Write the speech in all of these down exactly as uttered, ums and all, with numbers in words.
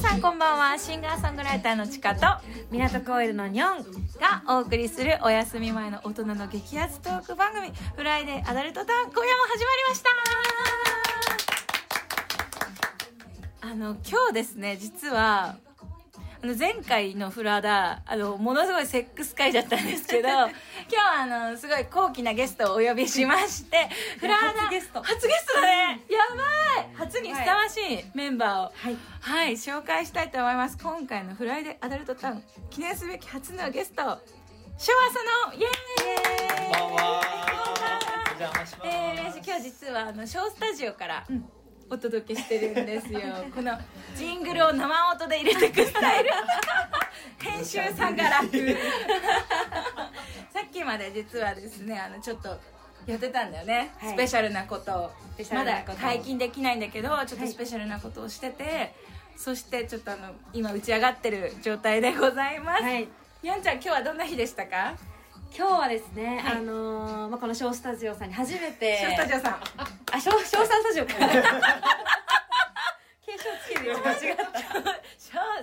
さんこんばんは。シンガーソングライターのちかと港区オイルのにょんがお送りするお休み前の大人の激アツトーク番組フライデーアダルトタウン、今夜も始まりました。あの今日ですね、実はあの前回のフラダ、あのものすごいセックス会だったんですけど今日はあのすごい高貴なゲストをお呼びしまして、フラダ初ゲスト初ゲストだね、やばい、初にふさわしいメンバーを、はいはい、紹介したいと思います。今回のフライデーアダルトタウン記念すべき初のゲスト、ショー浅野、イエーイ、こんばんは、お邪魔します。えー、今日実はあのショースタジオから、うん、お届けしてるんですよ。このジングルを生音で入れてくスタイル編集さんが楽さっきまで実はですね、あのちょっとやってたんだよね、はい、スペシャルなことを、まだ解禁できないんだけどちょっとスペシャルなことをしてて、はい、そしてちょっとあの今打ち上がってる状態でございます。はい、にゃんちゃん、今日はどんな日でしたか？今日はですね、はい、あのーまあ、このショースタジオさんに初めてショースタジオさん、あ、ショーさんスタジオか継承つけるよ、間違ったショー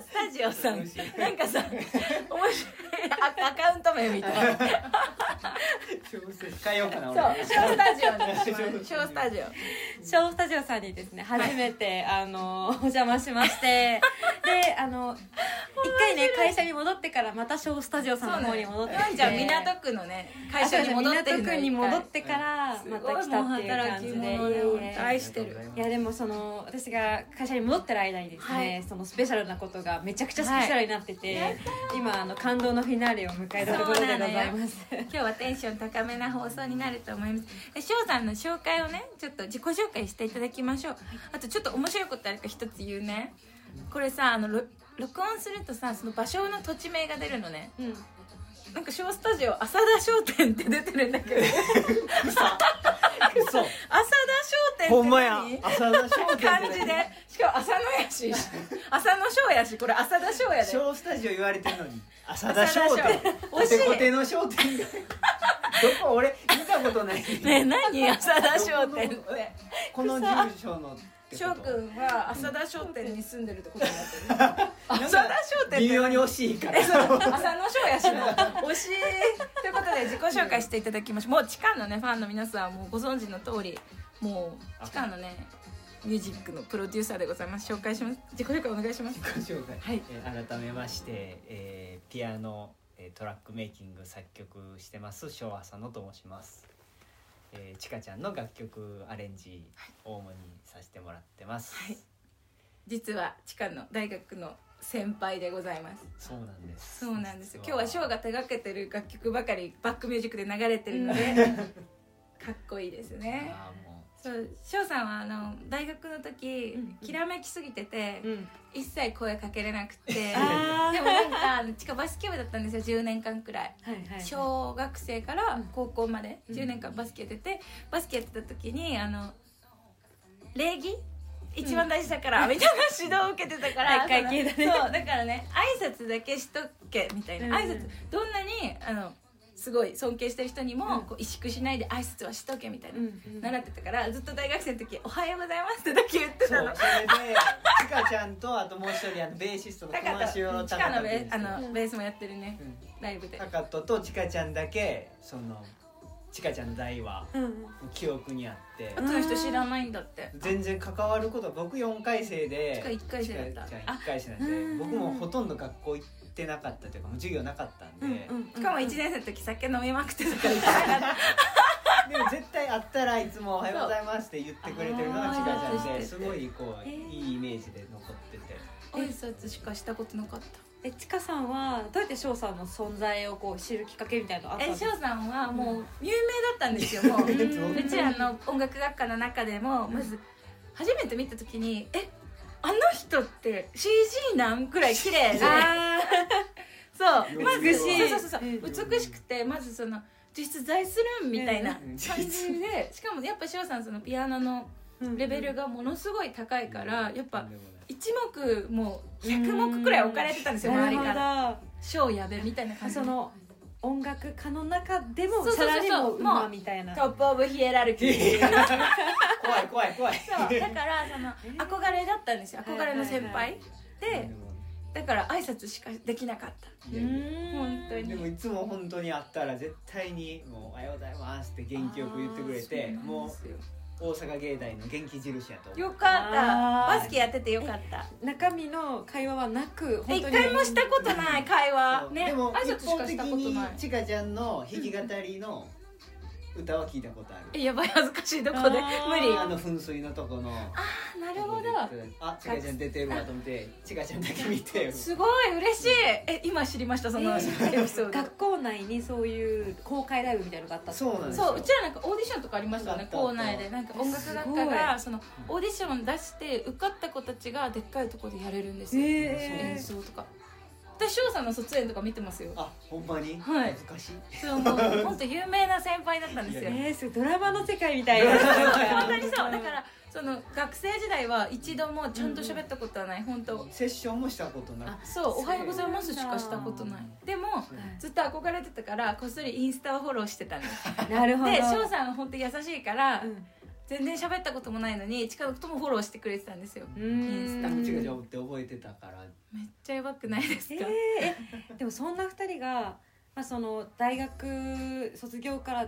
スタジオさん、なんかさ、面白いア, アカウント名みたいな変えようかな俺。ショースタジオに、ショースタジオ、ショースタジオさんにですね、初めて、はい、あのー、お邪魔しましてで、あのー一回ね、会社に戻ってからまたショースタジオさんの方に戻ってきて、ね、じゃあ港区のね、会社に戻ってるの、港区に戻ってからまた来たっていう感じで、いえいえ、愛してる。いやでもその私が会社に戻ってる間にですね、はい、そのスペシャルなことがめちゃくちゃスペシャルになってて、はい、今あの感動のフィナーレを迎えたところでございます。今日はテンション高めな放送になると思います。で、ショーさんの紹介をね、ちょっと自己紹介していただきましょう。あとちょっと面白いことあるか一つ言うね。これさ、あの録音するとさ、その場所の土地名が出るのね、うん、なんかショースタジオ浅田商店って出てるんだけど嘘、浅田商店って何？ほんまや、浅田商店感じで、しかも浅野やし、浅野翔やし、これ浅田商やで、ショースタジオ言われてるのに浅田商店、コテコテの商店がどこ、俺見たことないねえ、何浅田商店って、この住所の翔くんは浅田商店に住んでるってことになってる浅田商店って微妙に惜しいから、浅野翔やしも惜しいということで自己紹介していただきましょう。もうチカンのね、ファンの皆さんはもうご存知の通り、もうチカンのねミュージックのプロデューサーでございます。紹介します、自己紹介お願いします。自己紹介、はい、えー、改めまして、えー、ピアノ、えー、トラックメイキング作曲してますショー浅野と申します。えー、ちかちゃんの楽曲アレンジを主にさせてもらってます、はい、実はちかの大学の先輩でございます。そうなんです、そうなんです。今日はショーが手掛けてる楽曲ばかりバックミュージックで流れてるので、うん、かっこいいですね。あ、もうそう、ショーさんはあの大学の時、うん、きらめきすぎてて、うん、一切声かけれなくてあ、でもなんかちかバスケ部だったんですよ、じゅうねんかんくらい、はいはいはい、小学生から高校までじゅうねんかんバスケやってて、うん、バスケやってた時にあの礼儀一番大事だからみたいな指導を受けてたからだからね、挨拶だけしとけみたいな、挨拶どんなにあのすごい尊敬してる人にもこう萎縮しないで挨拶はしとけみたいな、うん、習ってたから、ずっと大学生の時おはようございますってだけ言ってたの。そう、それでちかちゃんとあともう一人あのベーシストの友達をちかのベースもやってるね、うん、ライブでタカトとちかちゃんだけ、そのちかちゃんの代は記憶にあって、うん、あとの人知らないんだって。全然関わることは、僕よんかい生でちかいっかい生だった、ちかいっかい生なんで、うん、僕もほとんど学校行ってってなかったというか、もう授業なかったんで、うんうん、しかもいちねん生の時酒飲みまくってたから行かなかったでも絶対会ったらいつもおはようございますって言ってくれてるのがちかちゃんで、すごいこう、えー、いいイメージで残ってて、挨拶しかしたことなかった。え、ちかさんはどうやってショーさんの存在をこう知るきっかけみたいなのあったんですか？え、ショーさんはもう有名だったんですよ、もううちらの音楽学科の中でもまず初めて見た時に、え、あの人って シージー なんくらい綺麗でそう、まず美しくて、まずその実在するみたいな感じで、しかもやっぱショーさんそのピアノのレベルがものすごい高いから、やっぱ一目もうひゃくもくくらい置かれてたんですよ、周りから。ショーやべみたいな感じ。音楽家の中でもさらにも馬みたいな、トップオブヒエラルキー怖い怖い怖い。そうだからその憧れだったんですよ、憧れの先輩、はいはいはい、ってだから挨拶しかできなかった。本当にでもいつも本当に会ったら絶対にもうおはようございますって元気よく言ってくれて、もう大阪芸大の元気印やと思う。よかった、バスケやっててよかった。中身の会話はなく本当に一回もしたことない会話、ね、でも一方的にちかちゃんの弾き語りの歌は聞いたことある。やばい、恥ずかしい、どこで無理。あの噴水のとこの、あーなるほど、あちかちゃん出てるわと思ってちかちゃんだけ見てすごい嬉しい。え今知りました、そのエピソード。学校内にそういう公開ライブみたいなのがあった。そうなんですよ。そう、うちらなんかオーディションとかありましたよね、校内で。なんか音楽学科がそのオーディション出して受かった子たちがでっかいとこでやれるんですよ、演奏とか。私翔さんの卒園とか見てますよ。あ、ほんまに、はい、難しい。そう、もう本当有名な先輩だったんですよ。えー、すごいドラマの世界みたいな。本当にそう。だからその学生時代は一度もちゃんと喋ったことはない、うん、本当。セッションもしたことない。そう、おはようございますしかしたことない。でも、うん、ずっと憧れてたからこっそりインスタをフォローしてたんです。なるほど。で翔さんは本当に優しいから、うん、全然喋ったこともないのに近くともフォローしてくれてたんですよ、インスタ。ちかちゃんって覚えてたからめっちゃやばくないですか、えー、でもそんなふたりが、まあ、その大学卒業から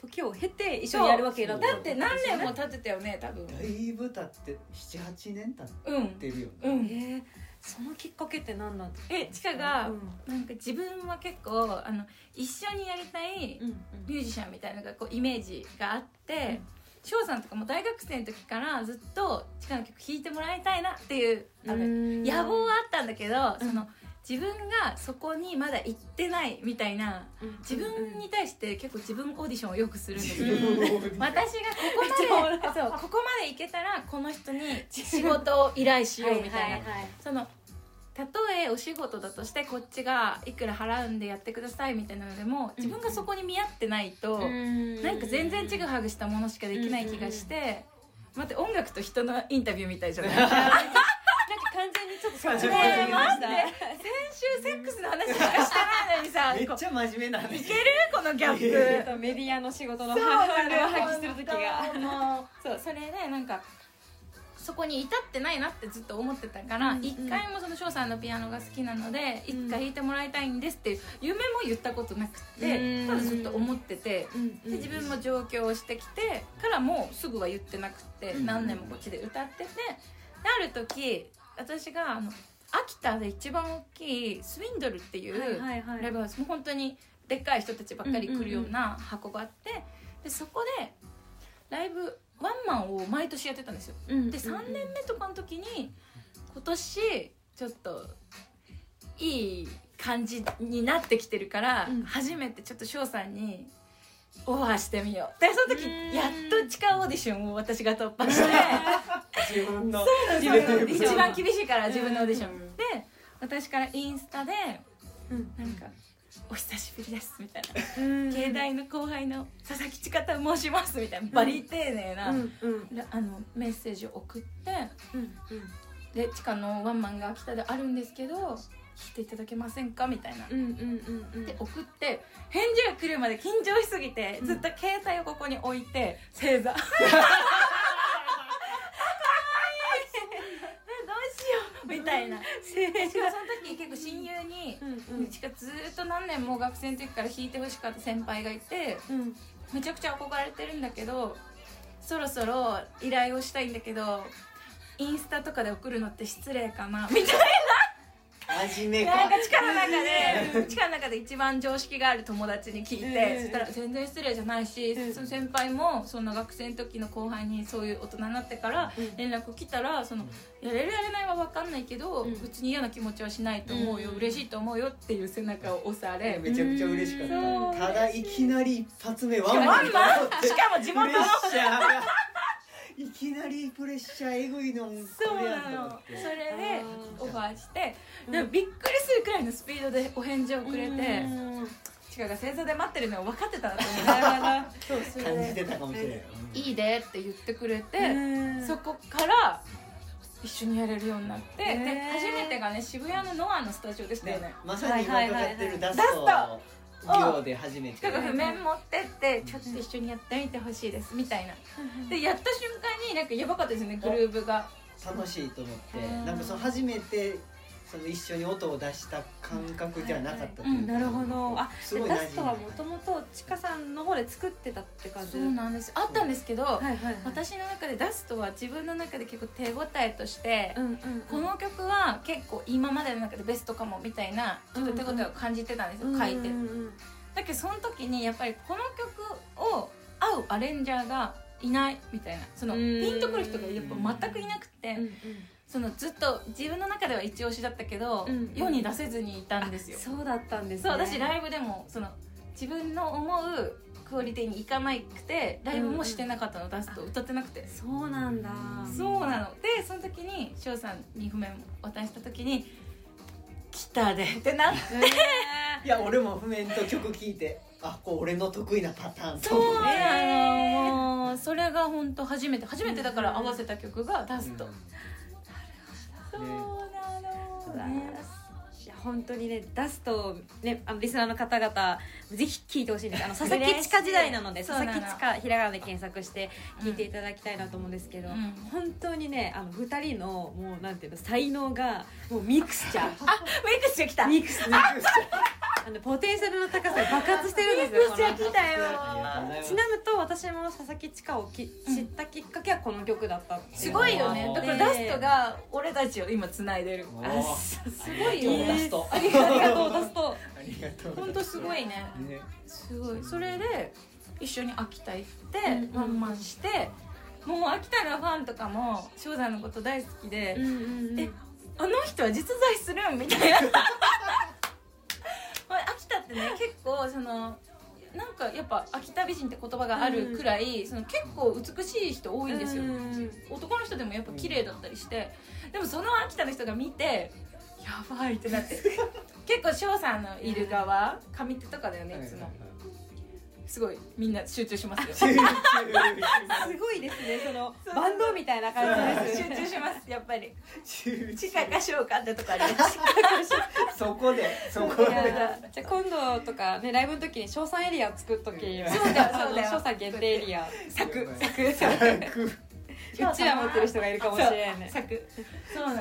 時を経て一緒にやるわけだった。だって何年も経ってたよね、多分。だいぶ経って ななはちねん経ってるよね、うんうん。えー、そのきっかけって何なんだったの？え、ちかが、うん、なんか自分は結構あの一緒にやりたいミュージシャンみたいなのがこうイメージがあって、うんうん、翔さんとかも大学生の時からずっとちかの曲弾いてもらいたいなっていう野望はあったんだけど、その自分がそこにまだ行ってないみたいな、自分に対して結構自分オーディションをよくするんですよ。私がここまでそうここまで行けたらこの人に仕事を依頼しようみたいな。そのたとえお仕事だとしてこっちがいくら払うんでやってくださいみたいなのでも自分がそこに見合ってないとなんか全然ちぐはぐしたものしかできない気がして。待って、音楽と人のインタビューみたいじゃないですか。なんか完全にちょっとそういうねえ、待って、先週セックスの話しかしてないのにさめっちゃ真面目な話いけるこのギャップ。メディアの仕事のハードルを発揮する時がそう、それでなんかそこに至ってないなってずっと思ってたから、一、うんうん、回もその翔さんのピアノが好きなので一、うん、回弾いてもらいたいんですっていう夢も言ったことなくて、ただずっと思ってて、うんうん、で自分も上京をしてきてからもうすぐは言ってなくて、うん、何年もこっちで歌ってて、うん、ある時私があの秋田で一番大きいスウィンドルっていうライブハウス、もう本当にでっかい人たちばっかり来るような箱があって、うんうんうん、でそこでライブワンマンを毎年やってたんですよ、うん、でさんねんめとかの時に今年ちょっといい感じになってきてるから、うん、初めてちょっと翔さんにオファーしてみよう。でその時やっと地下オーディションを私が突破して自分の一番厳しいから自分のオーディション、うん、で私からインスタで、うん、なんかお久しぶりですみたいな、芸大の後輩の佐々木千佳と申しますみたいなバリ丁寧な、うんうん、あのメッセージを送って、うんうん、で千佳のワンマンが秋田であるんですけど弾いていただけませんかみたいな、うんうんうんうん、で送って返事が来るまで緊張しすぎてずっと携帯をここに置いて正座、うんみたいな。その時結構親友に、うんうん、ちかずっと何年も学生の時から弾いてほしかった先輩がいて、うん、めちゃくちゃ憧れてるんだけど、そろそろ依頼をしたいんだけど、インスタとかで送るのって失礼かなみたいな。真面目か。なんかちかの中で、ちかの中で一番常識がある友達に聞いて、そしたら全然失礼じゃないし、その先輩もそんな学生の時の後輩にそういう大人になってから連絡来たら、そのやれるやれないは分かんないけど、うん、別に嫌な気持ちはしないと思うよ、うん、嬉しいと思うよっていう背中を押され、めちゃくちゃ嬉しかった。ただいきなり一発目ワンマン、しかも地元のいきなりプレッシャーエグいのもそうなの。それでオファーして、うん、でもびっくりするくらいのスピードでお返事をくれて、うん、ちかが正座で待ってるのを分かってたなと思うそう、それで感じてたかもしれない、うん、いいでって言ってくれて、うん、そこから一緒にやれるようになって、で初めてがね、渋谷のノアのスタジオでしたよね。まさに今かかってるダスト業で初めてだから譜面持ってってちょっと一緒にやってみてほしいですみたいなでやった瞬間になんかやばかったですよね、グルーブが。楽しいと思って、なんかその初めてその一緒に音を出した感覚ではなかったというか、はいはい、うん、なるほど。あ、すごい馴染んだ。ラストはもともとちかさんの方で作ってたって感じ。そうなんです。あったんですけど、はいはいはい、私の中でラストは自分の中で結構手応えとして、うんうんうん、この曲は結構今までの中でベストかもみたいなちょっと手応えを感じてたんですよ、うんうん、書いて、うんうん、だけどその時にやっぱりこの曲を合うアレンジャーがいないみたいな、そのピンとくる人がやっぱ全くいなくて、うんうん、そのずっと自分の中では一押しだったけど、うんうん、世に出せずにいたんですよ。そうだったんですね。そう、私ライブでもその自分の思うクオリティにいかなくてライブもしてなかったの、うんうん、出すと歌ってなくて。そうなんだ。そうなので、その時に翔さんに譜面を渡した時に来たでってなって、いや俺も譜面と曲聴いて、あ、こう俺の得意なパターンと思って。そうなの。それが本当初めて初めてだから合わせた曲が出すと、うんうん、そうなの、ね、いや本当にね、出すと、ね、あのリスナーの方々ぜひ聴いてほしいんです。あの佐々木千佳時代なので、佐々木千佳ひらがなで検索して聴いていただきたいなと思うんですけど、うん、本当にね、あのふたりのもうなんていうの、才能がもうミクスチャーあ、ミクスチャー来た、ミクスチャーあのポテンシャルの高さが爆発してるんですよ。ミクスチャー来たよ。ちなみと私も佐々木千佳をき知ったきっかけはこの曲だったっていう、すごいよね。だからラストが俺たちを今つないでる。あ、すごいよね。ラストありがとう、ラストありがとう。本当すごい ね, ねすごい。それで一緒に秋田行って、うん、ワンマンして、もう秋田のファンとかも翔さんのこと大好きで、うんうんうん、え、あの人は実在するみたいな秋田ってね、結構そのなんかやっぱ秋田美人って言葉があるくらい、うん、その結構美しい人多いんですよ、うん、男の人でもやっぱ綺麗だったりして、うん、でもその秋田の人が見てやばいってなって結構翔さんのいる側、上手とかだよね、いつもすごいみんな集中しますよ。集中すごいですね、そのバンドみたいな感じです。集中します、やっぱり。ちかかしょうかってとこありますそこで、そこで。じゃあ今度とかね、ライブの時に翔さんエリア作っとき、うん、そうだよ、そうだよ。翔さん限定エリア。サクサクサク。うちら持ってる人がいるかもしれないね。サク。そうなの。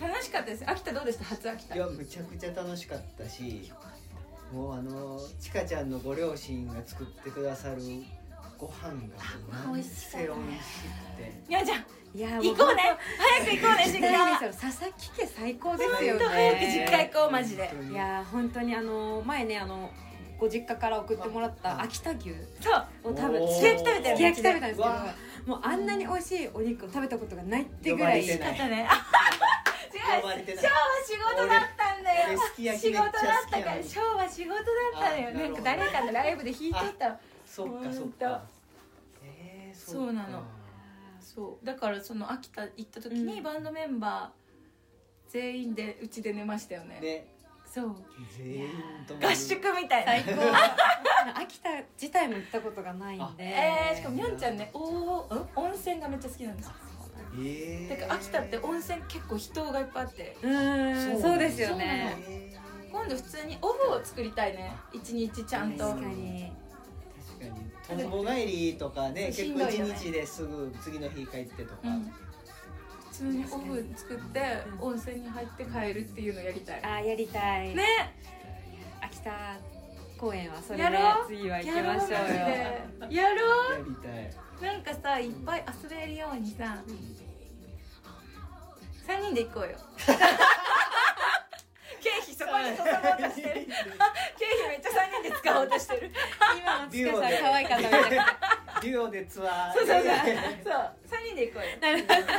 楽しかったです。秋田どうでした？初秋田。いや、むちゃくちゃ楽しかったし。もうあのちかちゃんのご両親が作ってくださるご飯がなんせ美味しくて、みやちゃん、いや行こうね、早く行こうね、実家。佐々木家最高ですよね。早く実家行こう、マジで。いや本当にあの前ね、あのご実家から送ってもらった秋田牛を多分すき焼き食べたよね。すき焼き食べたんですけど、もうあんなに美味しいお肉を食べたことがないってぐらい。仕方ね。ショーは仕事だったんだよ。仕事だったから、ショーは仕事だったんだよ。なんか誰かのライブで弾いてたの。そっかそっか。えー、そ, うかそうなの。そうだからその秋田行った時にバンドメンバー全員でうちで寝ましたよね。ね。そう。全員と合宿みたいな。最高。秋田自体も行ったことがないんで。えー、しかもみょんちゃんね、お温泉がめっちゃ好きなんですよ。えー、だから秋田って温泉結構人がいっぱいあって、うーん、そうですよね。今度普通にオフを作りたいね、一日ちゃんと。確かに確かに、友帰りとかね、結構一日ですぐ次の日帰ってとか、うん、普通にオフ作って温泉に入って帰るっていうのやりたい、うん、あーやりたいね。秋田公園はそれで次は行きましょうよ。やろう。やりたい。なんかさ、いっぱい遊べるようにさ、さんにんで行こうよ。経費そこに注ごうとしてる。経費めっちゃさんにんで使おうとしてる。今のつかさん可愛かったみたいな。デュオでツアー。そうそうそう。そうさんにんで行こうよ。なるほ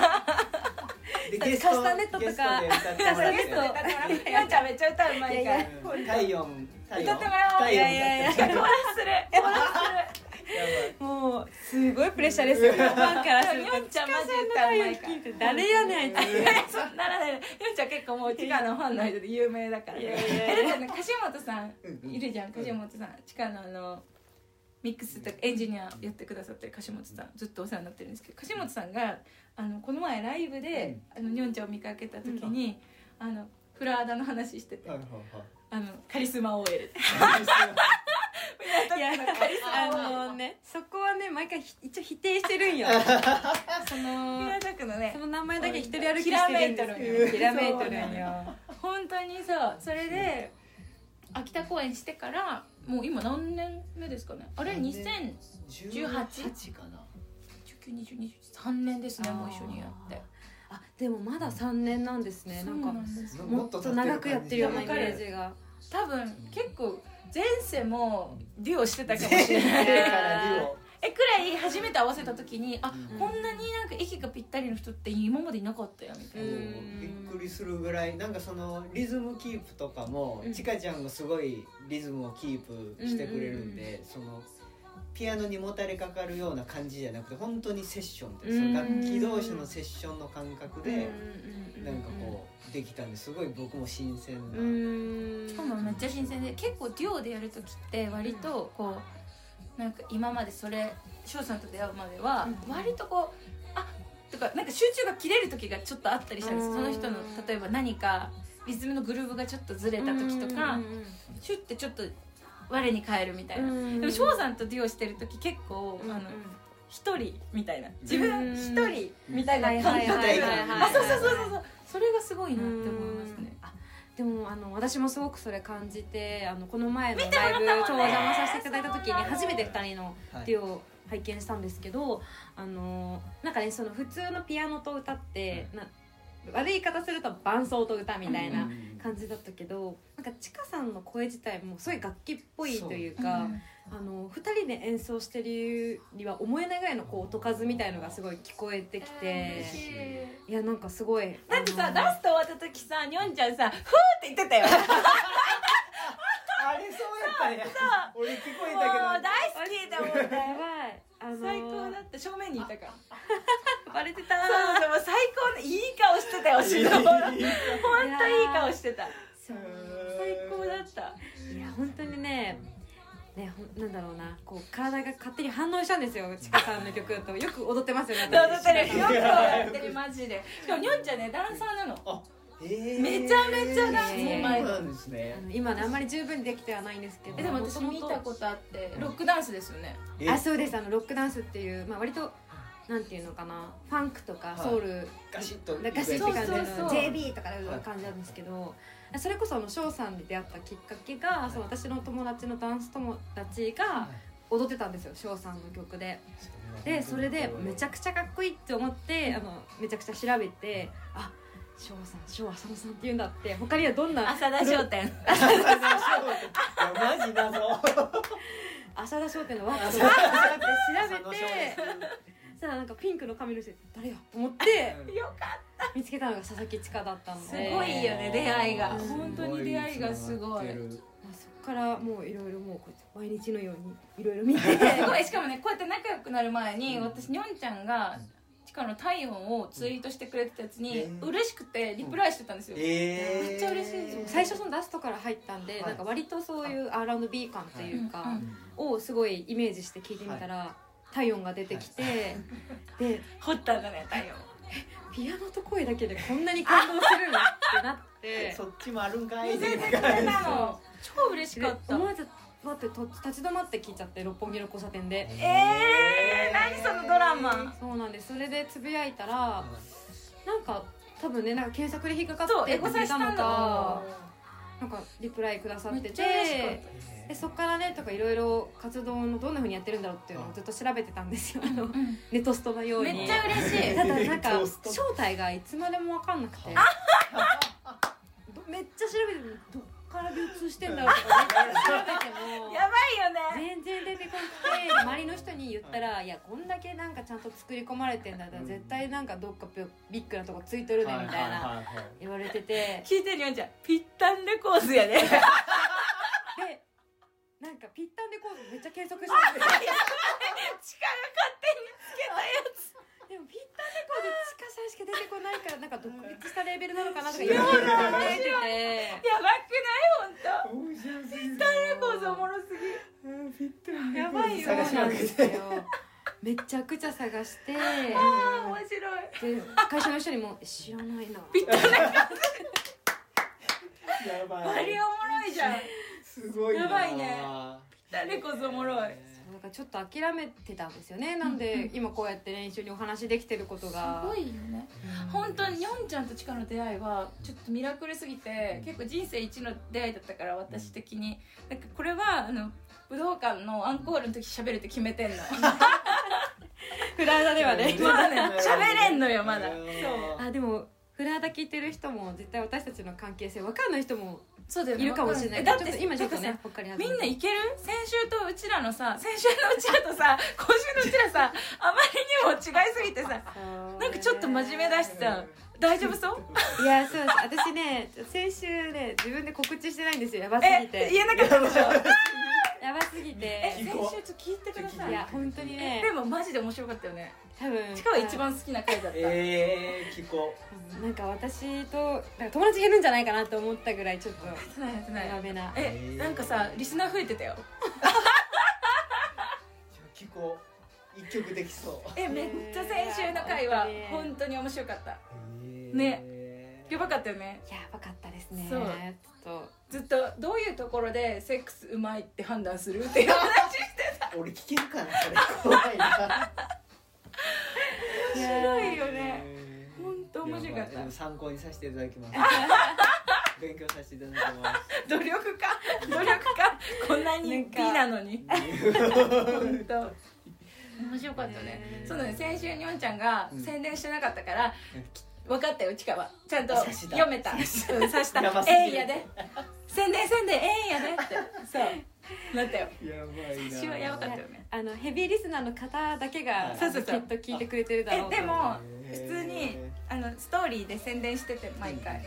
ど。でゲストカスタネットとか。ゲスト。やんちゃんめっちゃ歌うまいから。体温。歌ってもらおう。いやいやいや。コーラスする。コーラスする。もうすごいプレッシャーですよ。ファンからすると。ヨンちゃんマジ歌うまいから。誰やねんって。そんならね。ヨンちゃん結構もうチカのファンの間で有名だから。いやいやいや。だって樫本さんいるじゃん。樫本さん、チカのあのミックスとかエンジニアやってくださってる樫本さん、ずっとお世話になってるんですけど、樫本さんがあのこの前ライブであのヨンちゃんを見かけた時に、あのフラーダの話してて、あのカリスマオーエル。みんなあのね、そこはね毎回一応否定してるんよ。その平田くんのね、その名前だけ一人歩きしてるんですけど、ひらめいとるんよ。本当にさ、それで秋田公演してからもう今何年目ですかね。あれにせんじゅうはちかな。じゅうきゅう、にじゅう、にじゅうさんねんですね。もう一緒にやって。あ、でもまださんねんなんですね。なんかもっと長くやってるようなイメージが。多分結構前世もデュオしてたかもしれないえくらい初めて合わせた時に、あ、うん、こんなになんか息がぴったりの人って今までいなかったよみたいな、うん、びっくりするぐらい。なんかそのリズムキープとかもちか、うん、ちゃんがすごいリズムをキープしてくれるんで、うんうんうん、そのピアノにもたれかかるような感じじゃなくて本当にセッションって、うん、その楽器同士のセッションの感覚で、うん、なんかこうできたんですごい僕も新鮮な、うん、しかもめっちゃ新鮮で、結構デュオでやるときって割とこう、うん、なんか今までそれ翔さんと出会うまでは割とこう、うん、あとかなんか集中が切れる時がちょっとあったりしたんです。その人の例えば何かリズムのグルーヴがちょっとずれた時とか、うん、シュッてちょっと我に返るみたいな、うん、でも翔さんとデュオしてる時結構あの、うん、一人みたいな、自分一人みたいな感覚が、あ、そうそうそうそう、それがすごいなって思いますね。あ、でもあの私もすごくそれ感じて、あのこの前のライブをお邪魔させていただいた時に初めてふたりのデュオを拝見したんですけど、はい、あのなんかね、その普通のピアノと歌って、うん、な悪い言い方すると伴奏と歌みたいな感じだったけど、なんかちかさんの声自体もすごい楽器っぽいというか、あのふたりで演奏してるには思えないぐらいのこう音数みたいのがすごい聞こえてきて、いやなんかすごい、だってさ、ラスト終わった時さ、にょんちゃんさふーって言ってたよあれそうやったね。俺聞こえたけどもう大好きだもんね。やばい、あのー、最高だった。正面にいたからバレてた。そうそう、最高のいい顔してたよしの本当いい顔してた。そう、最高だった。いや本当にね、ね、なんだろうな、こう体が勝手に反応したんですよ、ちかさんの曲だと。よく踊ってますよね。踊ってる、よく踊ってる、マジで。しかもにょんちゃんね、ダンサーなの。あ、えー、めちゃめちゃダンスうまい。そうなんですね。あの今ね、あんまり十分できてはないんですけど、でも私見たことあって、ロックダンスですよね。あ、そうです。あのロックダンスっていう、まあ、割となんていうのかな、ファンクとかソウル、はい、ガシッとガシッと感じの ジェイビー とかいう感じなんですけど、はい、それこそあの翔さんで出会ったきっかけが、はい、その私の友達のダンス友達が踊ってたんですよ、翔さんの曲で。でそれでめちゃくちゃかっこいいって思ってあのめちゃくちゃ調べて、あ、翔さん、翔浅野さんって言うんだって。他にはどんな浅田商店浅田商店マジだぞ浅田商店のワークとかって調べてさあ、なんかピンクの髪の人誰やと思ってよかった見つけたのが佐々木千佳だったので、すごいよね、出会いが。本当に出会いがすごい。そこからもういろいろ、もうこうやって毎日のようにいろいろ見てすごい。しかもね、こうやって仲良くなる前に私にょんちゃんがちかの体温をツイートしてくれてたやつに嬉しくてリプライしてたんですよ、えー、めっちゃ嬉しいですよ。最初そのダストから入ったんで、はい、なんか割とそういう アールアンドビー 感というか、はい、をすごいイメージして聞いてみたら、はい、体温が出てきて、はい、で掘ったんだね、体温ピアノと声だけでこんなに感動するのってなってそっちもあるんかいで超嬉しかった。思わず待って立ち止まって聞いちゃって、六本木の交差点で。えー、何そのドラマ。そうなんです。それでつぶやいたら、なんか多分ね、なんか検索で引っかかってエゴサしたのか、なんかリプライくださってて、ね、でそっからね、とかいろいろ活動のどんな風にやってるんだろうっていうのをずっと調べてたんですよ、あの、うん、ネトストのように。めっちゃ嬉しい。ただなんか正体がいつまでも分かんなくてめっちゃ調べてるのにから流通してんだろうとか調べてもやばいよね、全然出てこなくて周りの人に言ったら、いやこんだけなんかちゃんと作り込まれてんだったら絶対なんかどっかビッグなとこついとるねみたいな言われてて、聞いてるよんちゃん、ぴったんレコーズやねで、なんかぴったんレコーズめっちゃ計測してるんですよ。やばい、チカが勝手につけたやつでもぴったんレコーズチカさんしか出てこないから、なんか独立したレーベルなのかなとか言われてて、やばくない面白い。ぴったりレコーズおもろすぎ。うん、ぴったりやばいよ。そうなんですよ。めちゃくちゃ探して。ああ、面白い。で、会社の人にも知らないな。ぴったりレコーズ。やばい。バリおもろいじゃん。すごいな。やばいね。ぴ誰こそおもろい。なんかちょっと諦めてたんですよね。なんで今こうやってね一緒にお話できてることがすごいよね、うん、本当ににょんちゃんとちかの出会いはちょっとミラクルすぎて、結構人生一の出会いだったから私的に。なんかこれはあの武道館のアンコールの時喋るって決めてんのフラーダではね、まだね喋れんのよまだ。そう、あでもフラーダ聞いてる人も絶対私たちの関係性分かんない人もいるかもしれない。だって今ちょっとね、みんないける？先週とうちらのさ、先週のうちらとさ、今週のうちらさ、あまりにも違いすぎてさ、なんかちょっと真面目だしさ、大丈夫そう？いやそうです、私ね、先週ね、自分で告知してないんですよ、やばすぎて。え、言えなかったでしょやばすぎて。え、先週ちょっと聞いてください。いや本当にね。でもマジで面白かったよね。多分ちかは一番好きな回だった。えー、聞こう。なんか私となんか友達減るんじゃないかなと思ったぐらいちょっと。やってないやってない。やべな。え、なんかさリスナー増えてたよ。聞こう。一曲できそう。え、めっちゃ先週の回は本当に面白かった。ね。やばかったよね。やばかったですね。そう。ずっとどういうところでセックスうまいって判断するっていう話してた俺聞けるかなそれ怖いな面白いよね、ほんと面白かった。参考にさせていただきます勉強させていただきます。努力か努力かこんなに B なのにほんと面白かったね。そうだね、先週にょんちゃんが宣伝してなかったから、うん分かったよ、ちかはちゃんと読めた。刺したえんやで宣伝宣伝えんやでってそうなったよ。やばいな、私はやばかったよね。あのヘビーリスナーの方だけがきっと聞いてくれてるだろう。えでも普通にあのストーリーで宣伝してて、毎回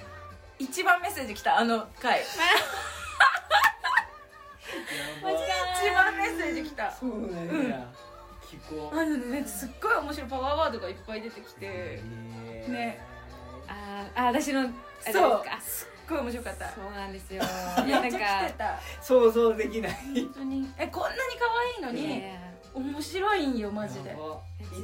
一番メッセージ来たあの回一番メッセージ来た。そうなんや、聞こう。あのね、すっごい面白いパワーワードがいっぱい出てきてね、ああ私のあれですか、すっごい面白かった。そうなんですよ。いやなんか想像できない。本当にえこんなに可愛いのに面白いんよマジで。い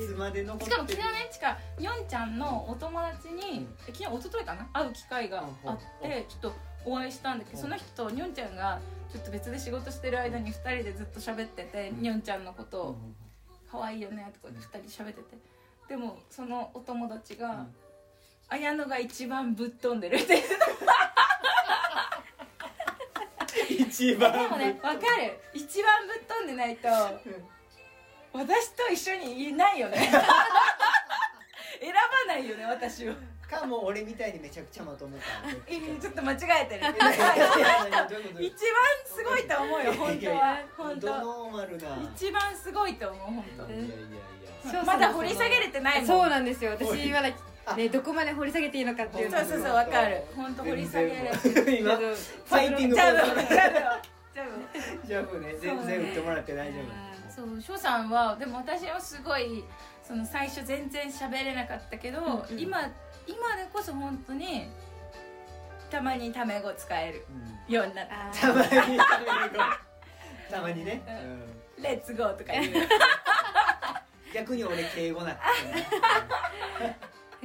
つまでのしかも昨日ね、ちかにょんちゃんのお友達に昨日一昨日かな会う機会があってちょっとお会いしたんだけど、その人とにょんちゃんがちょっと別で仕事してる間にふたりでずっと喋ってて、にょんちゃんのことを可愛いよねとかふたりで喋ってて。でもそのお友達が「綾野が一番ぶっ飛んでる」って言って一番でもね、分かる。一番ぶっ飛んでないと私と一緒にいないよね選ばないよね私を。かも俺みたいにめちゃくちゃまともかちょっと間違えてる一番すごいと思うよ本当は。本当一番すごいと思う本当。まだ掘り下げれてないもん。そうなんですよ、私はね、どこまで掘り下げていいのかっていう。そうそうそう、わかる。本当掘り下げれ今ファイティングジャブジャブね、全然打ってもらって大丈夫。そう、翔さんはでも私はすごいその最初全然喋れなかったけど、今今でこそ本当にたまにタメ語使えるようになった。たまにタメ語たまにね、レッツゴーとか言う。逆に俺敬語なって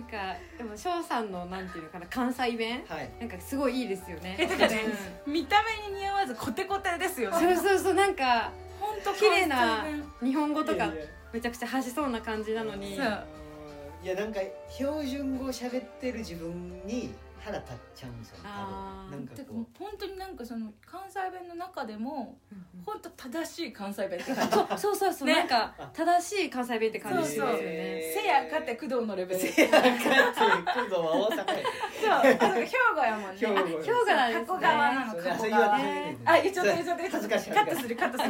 なんかでも翔さんのなんていうのかな、関西弁なんかすごいいいですよね。え、だからね、見た目に似合わずコテコテですよね。そうそうそう、なんか本当綺麗な日本語とかめちゃくちゃ恥じそうな感じなのに、いやなんか標準語を喋ってる自分に腹立っちゃうんですよ。なんかこう本当になんかその関西弁の中でも本当正しい関西弁って感じ。そうそうそう、なんか正しい関西弁って感じですよね。せやかって工藤のレベル。せやかって工藤は大阪。そう、兵庫やもんね。兵庫なんですね。加古川なのか。加古川。あ、ちょっとちょっと恥ずかしい。カットするカット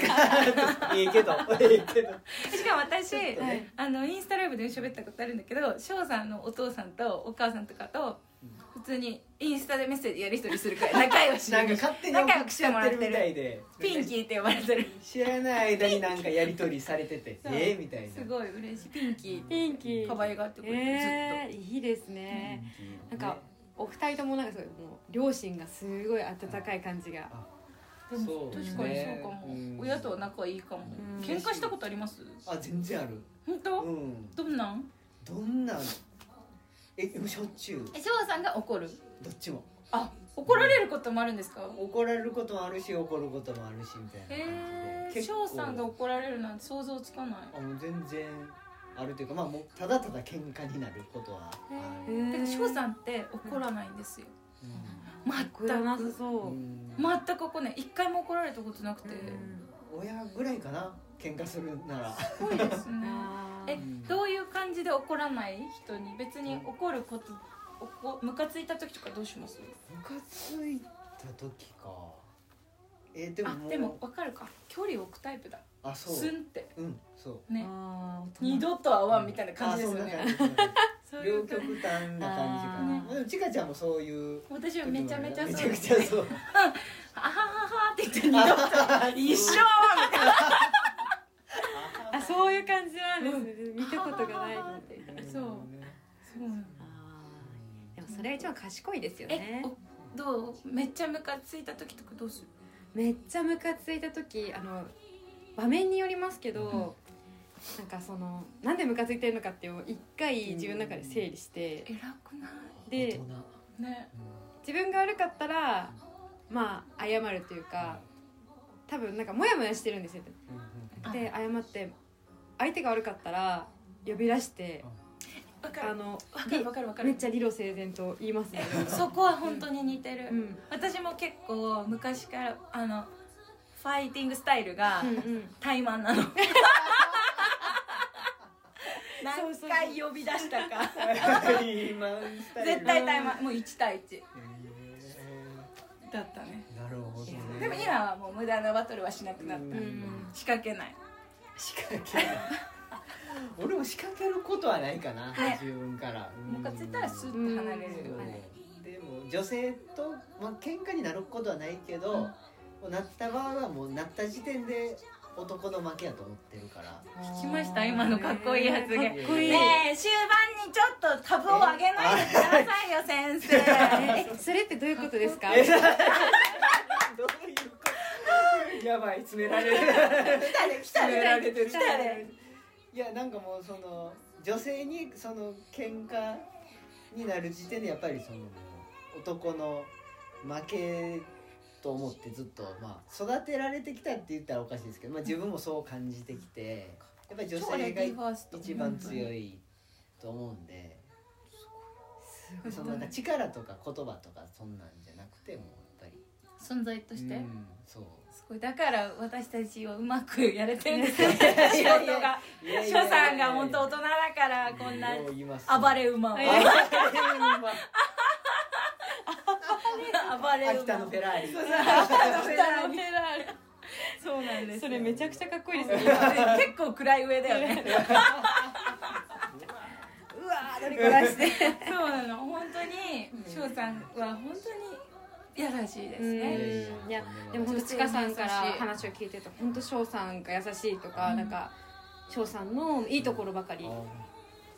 する。いいけどいいけど。しかも私あのインスタライブで喋ったことあるんだけど、翔さんのお父さんとお母さんとかと。普通にインスタでメッセージやり取りするから仲良しなんか勝手に仲良くしてもらってるみたいで、ピンキーって呼ばれてる。知らない間になんかやり取りされてて、えみたいな。すごい嬉しい。ピンキーピンキー可愛がってくれて、ずっといいですね。なんかお二人ともなんかそう、両親がすごい温かい感じが。確かにそうかも。親とは仲いいかも。喧嘩したことあります？あ、全然ある。本当？どんなん？どんなん？え、しょっちゅう。え、翔さんが怒る。どっちも。あ、怒られることもあるんですか？怒られることもあるし、怒ることもあるしみたいな感じで、えー、結構翔さんが怒られるなんて想像つかない。あ、もう全然あるというか、まあ、もうただただ喧嘩になることはある。だから翔さんって怒らないんですよ、うん、全くなさそう、うん、全く怒らない。一回も怒られたことなくて、うん、親ぐらいかな、喧嘩するなら。すごいですねえ、うん、どういう感じで怒らない人に、別に怒ること、ムカついた時とかどうします？ムカついた時か、えー、でももう、あ、でも分かるか、距離を置くタイプだ。あ、そう、スンって、うん、そうね、あ、二度と会わんみたいな感じですよね、うん、両極端な感じかな。でもちかちゃんもそういう、私はめちゃめちゃそうですね。あはははって言って二度と一生みたいなあ、そういう感じなんですね、うん、見たことがないので、そう、そう、それが一番賢いですよね。え、どう？めっちゃムカついた時とかどうする？めっちゃムカついた時、あの場面によりますけど、うん、なんかそのなんでムカついてるのかっていうのを一回自分の中で整理して、うん、偉くない？で、ね、自分が悪かったらまあ謝るというか、多分なんかモヤモヤしてるんですよ。で謝って相手が悪かったら呼び出して。あのめっちゃ理路整然と言いますね。そこは本当に似てる、うん、私も結構昔からあのファイティングスタイルが怠慢なの、うんうん、何回呼び出したか絶対怠慢、もういち対いちだったね。なるほどね。でも今はもう無駄なバトルはしなくなった、うん、仕掛けない、仕掛けない俺も仕掛けることはないかな、ね、自分からムカついたらスッと離れる、ね、でも女性と、まあ、喧嘩になることはないけど、うん、もうなった場合はもうなった時点で男の負けやと思ってるから。聞きました今のかっこいい発言、ね、かっこいい。ねえ、終盤にちょっと株を上げないでくださいよ先生え、それってどういうことですか？どういうことやばい、詰められる来たね、来たね、詰められてる、来たね。いや、なんかもうその女性にその喧嘩になる時点でやっぱりその男の負けと思ってずっと、まあ育てられてきたって言ったらおかしいですけど、まあ自分もそう感じてきて、やっぱり女性が一番強いと思うんで、そのなんか力とか言葉とかそんなんじゃなくて、もうやっぱり存在として、うん、そう。すごい、だから私たちはうまくやれてるんですよね仕事が。翔さんが本当大人だからこんな暴れ馬を、ね、暴れ馬、秋田のフェラーリ、秋田のフェラーリ、そうなんです。それめちゃくちゃかっこいいですね結構暗い上だよねうわー、どれか出してそうなの、本当に翔さんは本当に優しいですね。いや、でも本当ちかさんから話を聞いてると、本当翔さんが優しいとか、うん、なんか翔さんのいいところばかり聞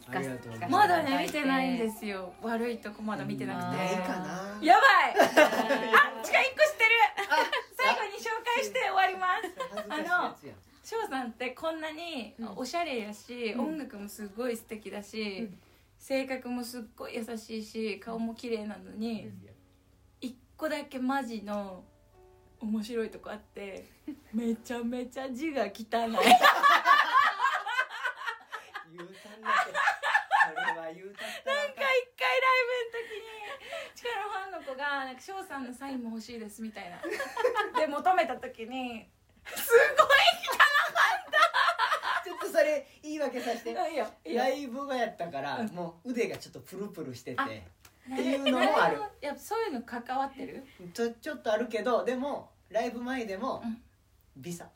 かせて、まだね見てないんですよ。悪いとこまだ見てなくて。ないかな。やばい。あ、ちかいっこ知ってる。最後に紹介して終わります。あの翔さんってこんなにおしゃれやし、うん、音楽もすごい素敵だし、うん、性格もすっごい優しいし、顔も綺麗なのに。うん、ここだけマジの面白いとこあって、めちゃめちゃ字が汚い言うたんだけど、それは言うたったなんか一回ライブの時にチカのファンの子がなんか翔さんのサインも欲しいですみたいなで求めた時にすごい汚いそれ言い訳させて。ライブがやったから、うん、もう腕がちょっとプルプルしててっていうのもある。やっぱそういうの関わってる？ちょ、ちょっとあるけど、でもライブ前でも、うん、ビサ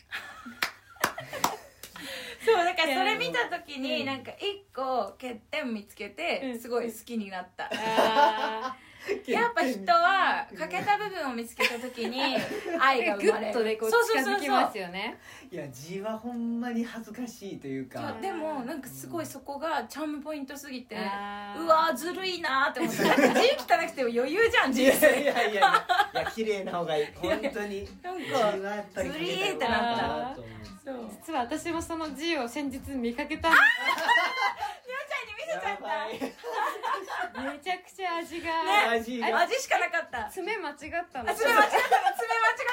そうだからそれ見た時になんか一個欠点見つけてすごい好きになった、うん、あやっぱ人は欠けた部分を見つけた時に愛が生まれるグッとでこう近づきますよね。そうそうそうそう。いや字はほんまに恥ずかしいというか、でもなんかすごいそこがチャームポイントすぎて、うわーずるいなーって思ってなんか字汚くても余裕じゃん字いやいやいやいや綺麗な方がいい本当に。なんかずるいってなった。そう実は私もその字を先日見かけたんです。におちゃんに見せちゃっためちゃくちゃ味が、ね、味が味しかなかった。爪間違ったの爪間違ったの、爪間違っ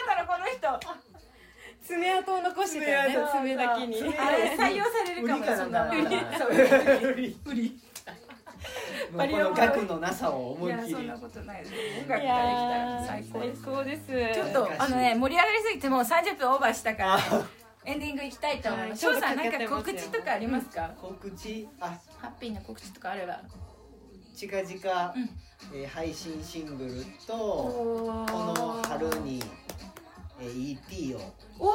たの、この人爪痕を残してたよね、爪だけに。あれ採用されるかもしれない。ウリウリこの額のなさを思いっきり。いやそんなことないです。音楽ができたら最高です。最高です。ちょっとあのね盛り上がりすぎてもうさんじゅっぷんオーバーしたから、ね、エンディングいきたいと思います。翔さんなんか告知とかありますか？告知、あ、ハッピーな告知とかあれば。近々、うん、えー、配信シングルとこの春に。イーピー をおーセカン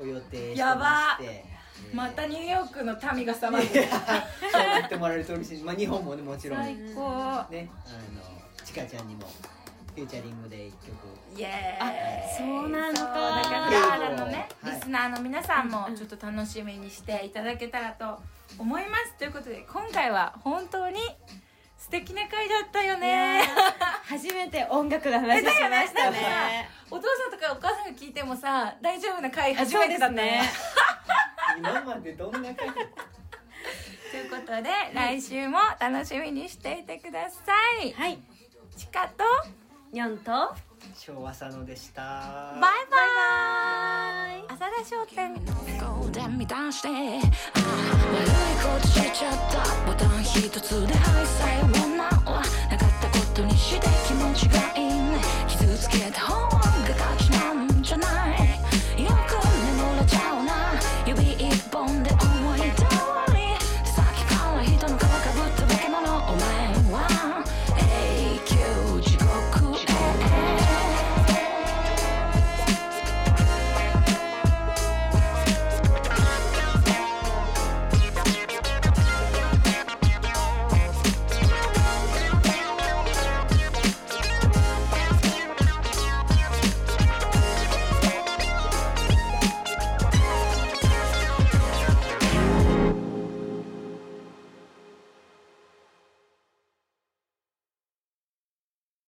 ド イーピー を予定してまして、やば、えー、またニューヨークの民がさまってやってもらえると嬉しい、まあ、日本も、ね、もちろん、ね、あのちかちゃんにもフューチャリングで一曲、イエーイ、あそうなのか、だからあの、ね、はい、リスナーの皆さんもちょっと楽しみにしていただけたらと思います。ということで今回は本当に素敵な回だったよね。初めて音楽の話しましたね。お父さんとかお母さんが聞いてもさ、大丈夫な回初めてだね。今までどんな回だった？ということで、来週も楽しみにしていてください。はい。ちかとにょんと昭和佐野でした。バイバイ。浅田商店。ゴーデン見出して。悪いことしちゃった。ボタン一つでハイサイワンナー。なかったことにして気持ちがいいね。傷つけた方。